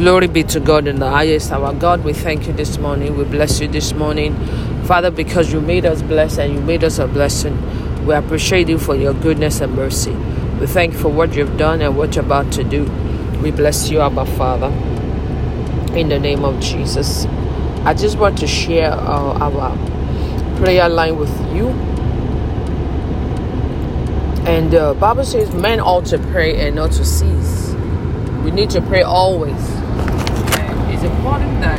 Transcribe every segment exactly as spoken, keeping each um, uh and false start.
Glory be to God in the highest. Our God, we thank you this morning. We bless you this morning, Father, because you made us blessed and you made us a blessing. We appreciate you for your goodness and mercy. We thank you for what you've done and what you're about to do. We bless you, Abba Father, in the name of Jesus. I just want to share uh, our prayer line with you. And the Bible says men ought to pray and not to cease. We need to pray always. And it's important that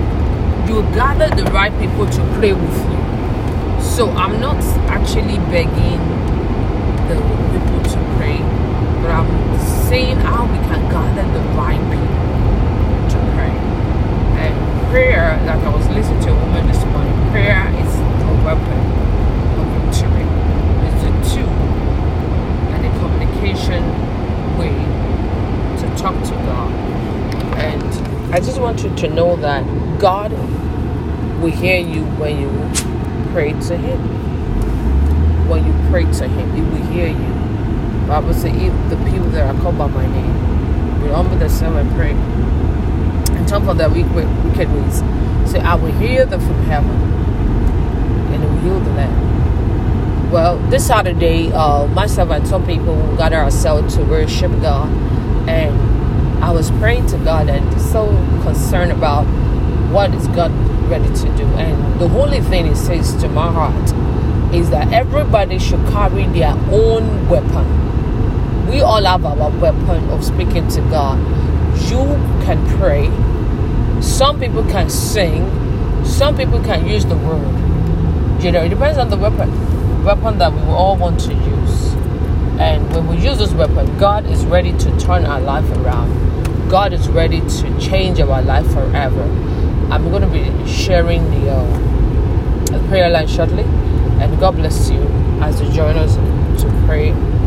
you gather the right people to pray with you. So I'm not actually begging the people to pray, but I'm saying how we can gather the right people to pray. And prayer, like I was listening to a woman this morning, prayer is a weapon of victory. It's a tool and a communication way to talk to God. And I just want you to know that God will hear you when you pray to him. When you pray to him, he will hear you. Bible says, if the people that are called by my name will humble themselves and pray and turn from their wicked ways, say, I will hear them from heaven and it will heal the land. Well, this Saturday, uh, myself and some people will gather ourselves to worship God. And I was praying to God and so concerned about what is God ready to do. And the only thing it says to my heart is that everybody should carry their own weapon. We all have our weapon of speaking to God. You can pray. Some people can sing. Some people can use the word. You know, it depends on the weapon. Weapon that we all want to use. And when we use this weapon, God is ready to turn our life around. God is ready to change our life forever. I'm going to be sharing the, uh, the prayer line shortly. And God bless you as you join us to pray.